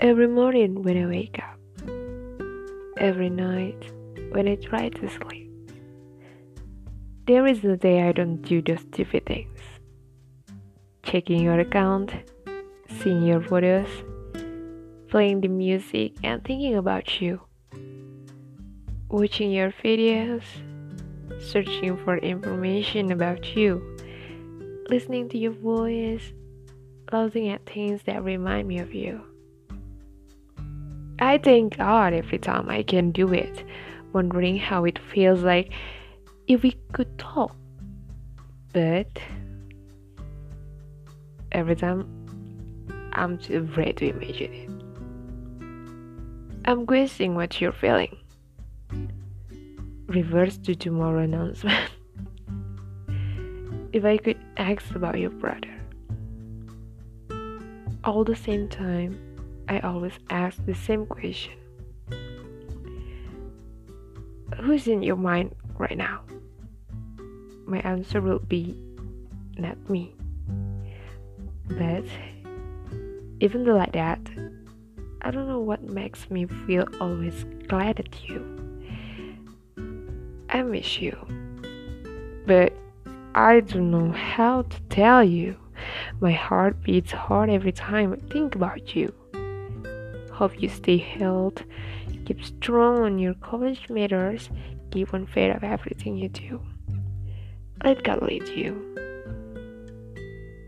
Every morning when I wake up, every night when I try to sleep, there is no day I don't do those stupid things. Checking your account, seeing your photos, playing the music and thinking about you, watching your videos, searching for information about you, listening to your voice, looking at things that remind me of you. I thank God every time I can do it, wondering how it feels like if we could talk. But every time I'm too afraid to imagine it. I'm guessing what you're feeling. Reverse to tomorrow announcement. If I could ask about your brother. All the same time, I always ask the same question. Who's in your mind right now? My answer will be not me. But even though like that, I don't know what makes me feel always glad at you. I miss you, but I don't know how to tell you. My heart beats hard every time I think about you. Hope you stay healthy, keep strong on your college matters, keep on faith of everything you do. Let God lead you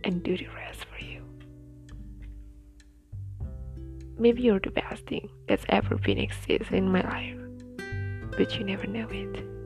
and do the rest for you. Maybe you're the best thing that's ever been exists in my life, but you never know it.